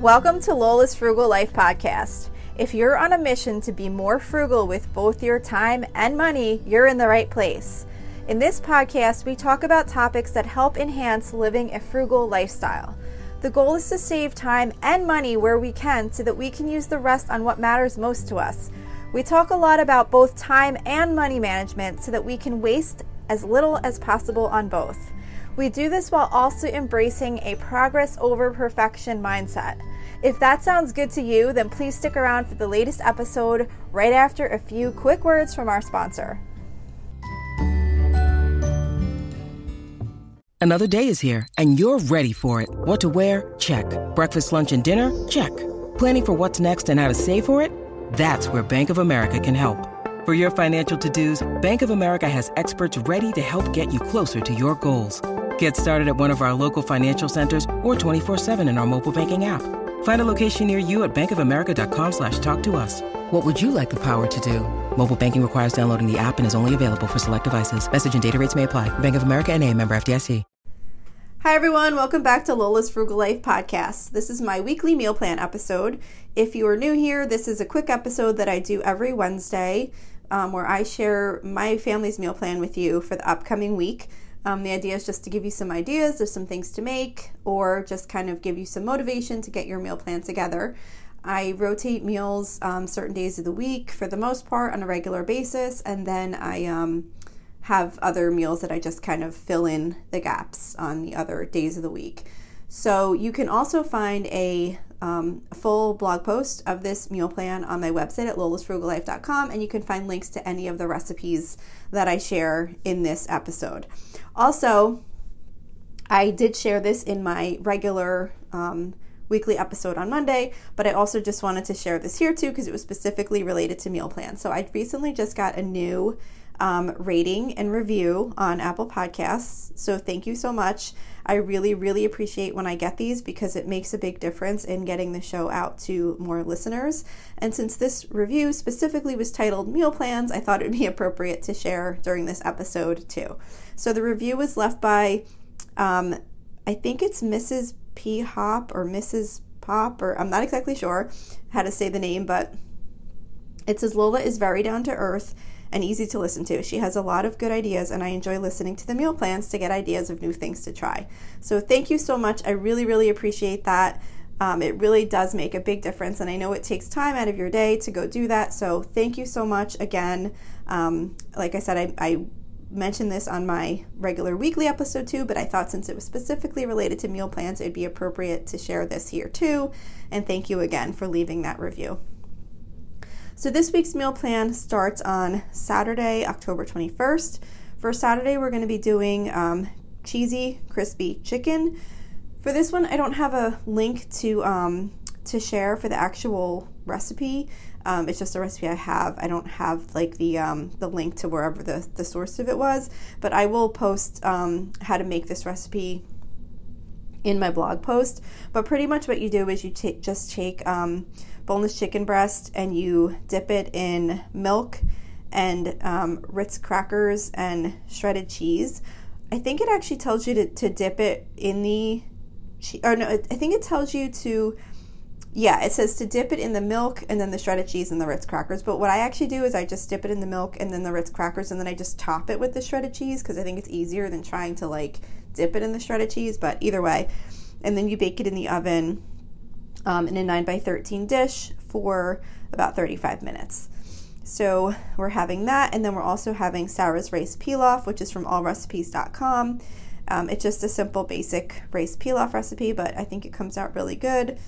Welcome to Lola's Frugal Life podcast. If you're on a mission to be more frugal with both your time and money, you're in the right place. In this podcast, we talk about topics that help enhance living a frugal lifestyle. The goal is to save time and money where we can so that we can use the rest on what matters most to us. We talk a lot about both time and money management so that we can waste as little as possible on both. We do this while also embracing a progress over perfection mindset. If that sounds good to you, then please stick around for the latest episode right after a few quick words from our sponsor. Another day is here, and you're ready for it. What to wear? Check. Breakfast, lunch, and dinner? Check. Planning for what's next and how to save for it? That's where Bank of America can help. For your financial to-dos, Bank of America has experts ready to help get you closer to your goals. Get started at one of our local financial centers or 24/7 in our mobile banking app. Find a location near you at bankofamerica.com/talktous. What would you like the power to do? Mobile banking requires downloading the app and is only available for select devices. Message and data rates may apply. Bank of America NA, member FDIC. Hi everyone, welcome back to Lola's Frugal Life podcast. This is my weekly meal plan episode. If you are new here, this is a quick episode that I do every Wednesday where I share my family's meal plan with you for the upcoming week. The idea is just to give you some ideas of some things to make, or just kind of give you some motivation to get your meal plan together. I rotate meals certain days of the week for the most part on a regular basis, and then I have other meals that I just kind of fill in the gaps on the other days of the week. So you can also find a full blog post of this meal plan on my website at lolasfrugallife.com, and you can find links to any of the recipes that I share in this episode. Also, I did share this in my regular weekly episode on Monday, but I also just wanted to share this here too because it was specifically related to meal plans. So I recently just got a new rating and review on Apple Podcasts, so thank you so much. I really, really appreciate when I get these because it makes a big difference in getting the show out to more listeners. And since this review specifically was titled Meal Plans, I thought it would be appropriate to share during this episode too. So the review was left by, I think it's Mrs. P. Hop or Mrs. Pop, or I'm not exactly sure how to say the name, but it says, Lola is very down to earth and easy to listen to. She has a lot of good ideas, and I enjoy listening to the meal plans to get ideas of new things to try. So thank you so much. I really, really appreciate that. It really does make a big difference, and I know it takes time out of your day to go do that. So thank you so much again. Like I said, I mentioned this on my regular weekly episode too, but I thought since it was specifically related to meal plans, it'd be appropriate to share this here too. And thank you again for leaving that review. So this week's meal plan starts on Saturday, October 21st. For Saturday, we're going to be doing cheesy, crispy chicken. For this one, I don't have a link to share for the actual recipe. It's just a recipe I have. I don't have like the link to wherever the source of it was, but I will post how to make this recipe in my blog post. But pretty much what you do is you just take boneless chicken breast and you dip it in milk and Ritz crackers and shredded cheese. I think it actually tells you to dip it in the cheese, or no, I think it tells you to, yeah, it says to dip it in the milk and then the shredded cheese and the Ritz crackers. But what I actually do is I just dip it in the milk and then the Ritz crackers, and then I just top it with the shredded cheese because I think it's easier than trying to like dip it in the shredded cheese. But either way, and then you bake it in the oven in a 9x13 dish for about 35 minutes. So we're having that, and then we're also having Sarah's rice pilaf, which is from allrecipes.com. It's just a simple basic rice pilaf recipe, but I think it comes out really good.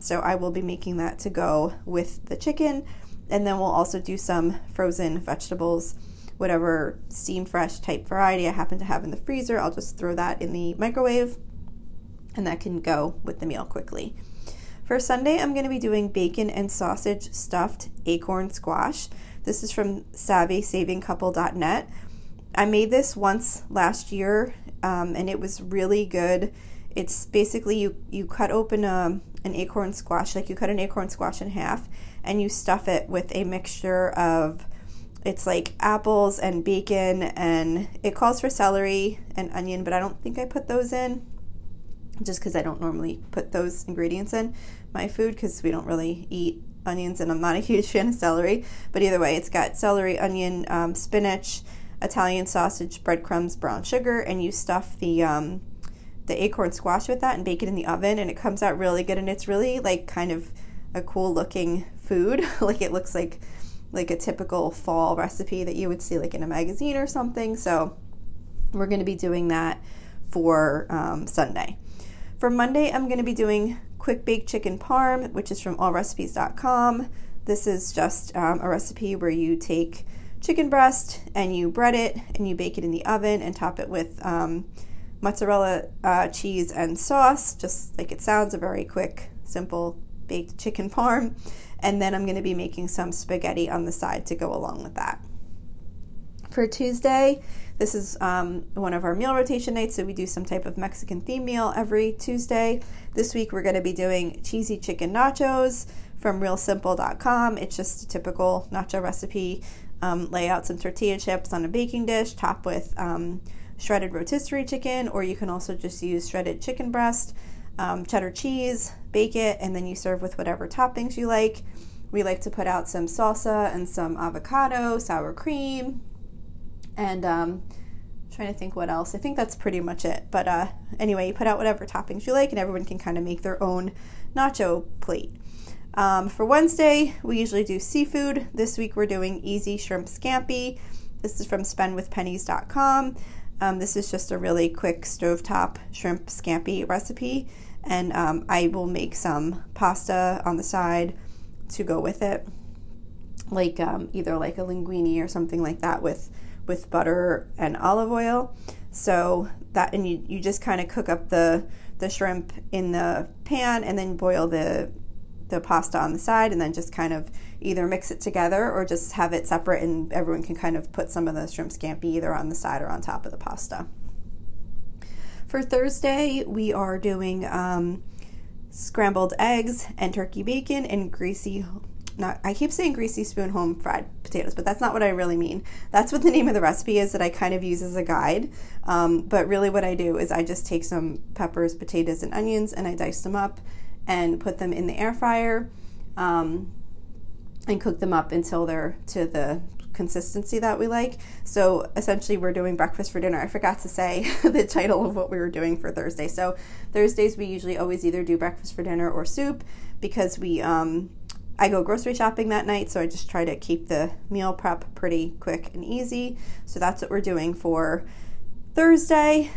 So I will be making that to go with the chicken, and then we'll also do some frozen vegetables, whatever steam fresh type variety I happen to have in the freezer. I'll just throw that in the microwave, and that can go with the meal quickly. For Sunday, I'm going to be doing bacon and sausage stuffed acorn squash. This is from SavvySavingCouple.net. I made this once last year, and it was really good. It's basically you cut open an acorn squash, like you cut an acorn squash in half, and you stuff it with a mixture of, it's like apples and bacon, and it calls for celery and onion, but I don't think I put those in. just because I don't normally put those ingredients in my food because we don't really eat onions, and I'm not a huge fan of celery. But either way, it's got celery, onion, spinach, Italian sausage, breadcrumbs, brown sugar, and you stuff the acorn squash with that and bake it in the oven, and it comes out really good. And it's really like kind of a cool looking food. Like it looks like a typical fall recipe that you would see like in a magazine or something. So we're going to be doing that for Sunday. For Monday, I'm going to be doing quick bake chicken parm, which is from allrecipes.com. This is just a recipe where you take chicken breast and you bread it and you bake it in the oven and top it with mozzarella cheese and sauce, just like it sounds, a very quick, simple baked chicken parm. And then I'm going to be making some spaghetti on the side to go along with that. For Tuesday, this is one of our meal rotation nights, so we do some type of Mexican theme meal every Tuesday. This week we're going to be doing cheesy chicken nachos from realsimple.com. It's just a typical nacho recipe. Lay out some tortilla chips on a baking dish, top with shredded rotisserie chicken, or you can also just use shredded chicken breast, cheddar cheese, bake it, and then you serve with whatever toppings you like. We like to put out some salsa and some avocado, sour cream, and I'm trying to think what else. I think that's pretty much it. But anyway, you put out whatever toppings you like, and everyone can kind of make their own nacho plate. For Wednesday, we usually do seafood. This week we're doing easy shrimp scampi. This is from SpendWithPennies.com. This is just a really quick stovetop shrimp scampi recipe, and I will make some pasta on the side to go with it, like either like a linguine or something like that with butter and olive oil. So that, and you just kind of cook up the shrimp in the pan and then boil the pasta on the side, and then just kind of either mix it together or just have it separate, and everyone can kind of put some of the shrimp scampi either on the side or on top of the pasta. For Thursday, we are doing scrambled eggs and turkey bacon and greasy, I keep saying greasy spoon home fried potatoes, but that's not what I really mean. That's what the name of the recipe is that I kind of use as a guide. But really what I do is I just take some peppers, potatoes, and onions, and I dice them up and put them in the air fryer and cook them up until they're to the consistency that we like. So essentially we're doing breakfast for dinner. I forgot to say the title of what we were doing for Thursday. So Thursdays we usually always either do breakfast for dinner or soup, because we I go grocery shopping that night, so I just try to keep the meal prep pretty quick and easy. So that's what we're doing for Thursday.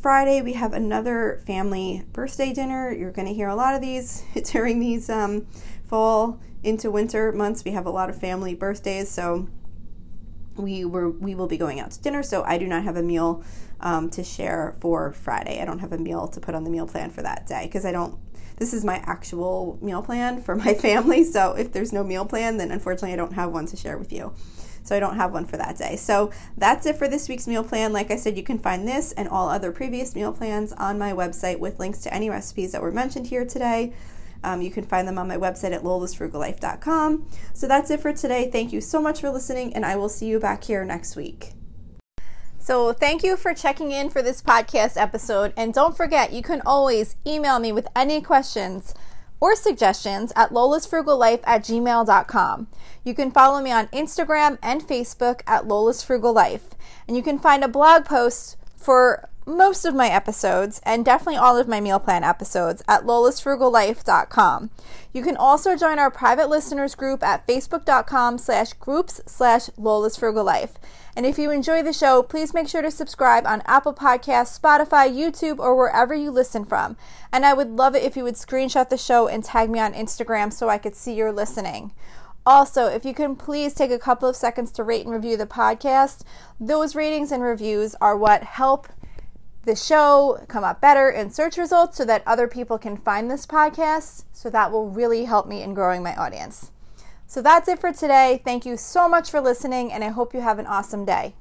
Friday, we have another family birthday dinner. You're going to hear a lot of these during these fall into winter months. We have a lot of family birthdays, so we will be going out to dinner. So I do not have a meal to share for Friday. I don't have a meal to put on the meal plan for that day, because this is my actual meal plan for my family. So if there's no meal plan, then unfortunately I don't have one to share with you. So I don't have one for that day. So that's it for this week's meal plan. Like I said, you can find this and all other previous meal plans on my website with links to any recipes that were mentioned here today. You can find them on my website at lolasfrugallife.com. So that's it for today. Thank you so much for listening, and I will see you back here next week. So thank you for checking in for this podcast episode. And don't forget, you can always email me with any questions or suggestions at lolasfrugallife@gmail.com. You can follow me on Instagram and Facebook at Lola's Frugal Life. And you can find a blog post for most of my episodes, and definitely all of my meal plan episodes, at lolasfrugallife.com. You can also join our private listeners group at facebook.com/groups/Lola's Frugal Life. And if you enjoy the show, please make sure to subscribe on Apple Podcasts, Spotify, YouTube, or wherever you listen from. And I would love it if you would screenshot the show and tag me on Instagram so I could see you're listening. Also, if you can please take a couple of seconds to rate and review the podcast. Those ratings and reviews are what help the show come up better in search results so that other people can find this podcast. So that will really help me in growing my audience. So that's it for today. Thank you so much for listening, and I hope you have an awesome day.